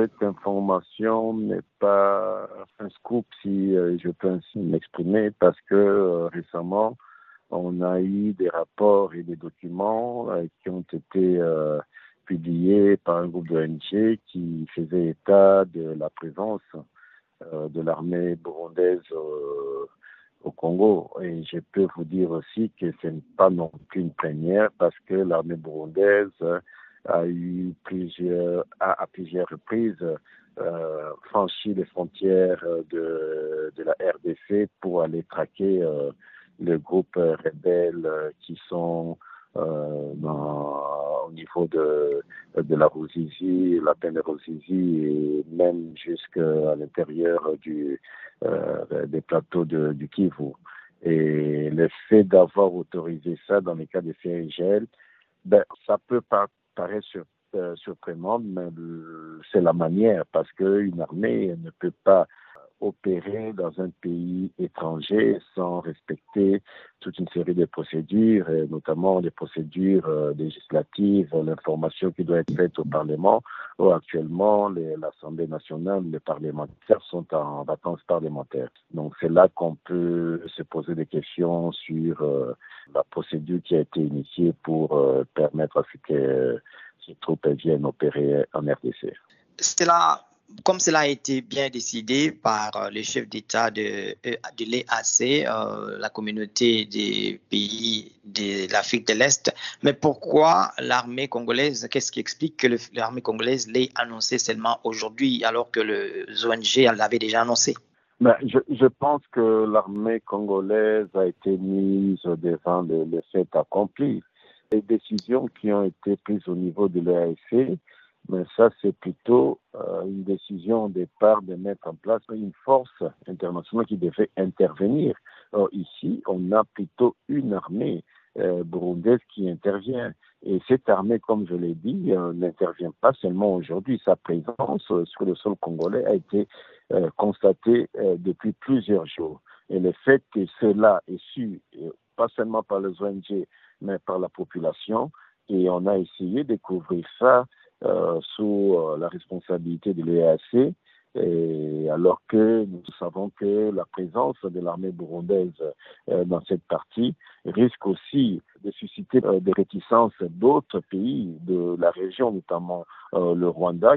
cette information n'est pas un scoop, si je peux ainsi m'exprimer, parce que récemment, on a eu des rapports et des documents qui ont été publiés par un groupe de ONG qui faisait état de la présence de l'armée burundaise au Congo. Et je peux vous dire aussi que ce n'est pas non plus une première, parce que l'armée burundaise a à plusieurs reprises franchi les frontières de la RDC pour aller traquer les groupes rebelles qui sont au niveau de la Ruzizi, la plaine de Ruzizi, et même jusqu'à l'intérieur des plateaux du Kivu. Et le fait d'avoir autorisé ça dans le cas des CIGL, ça peut paraître surprenant, mais c'est la manière, parce qu'une armée ne peut pas opérer dans un pays étranger sans respecter toute une série de procédures, et notamment des procédures législatives, l'information qui doit être faite au Parlement. Actuellement, l'Assemblée nationale, les parlementaires sont en vacances parlementaires. Donc c'est là qu'on peut se poser des questions sur la procédure qui a été initiée pour permettre à ce que ces troupes viennent opérer en RDC. Comme cela a été bien décidé par les chefs d'État de l'EAC, la communauté des pays de l'Afrique de l'Est, mais pourquoi l'armée congolaise, qu'est-ce qui explique que l'armée congolaise l'ait annoncé seulement aujourd'hui alors que les ONG l'avaient déjà annoncé? Je pense que l'armée congolaise a été mise devant le fait accompli. Les décisions qui ont été prises au niveau de l'EAC, mais ça, c'est plutôt une décision au départ de mettre en place une force internationale qui devait intervenir. Or, ici, on a plutôt une armée burundaise qui intervient. Et cette armée, comme je l'ai dit, n'intervient pas seulement aujourd'hui. Sa présence sur le sol congolais a été constatée depuis plusieurs jours. Et le fait que cela est su, pas seulement par les ONG, mais par la population, et on a essayé de couvrir ça sous la responsabilité de l'EAC, et alors que nous savons que la présence de l'armée burundaise dans cette partie risque aussi de susciter des réticences d'autres pays de la région, notamment le Rwanda.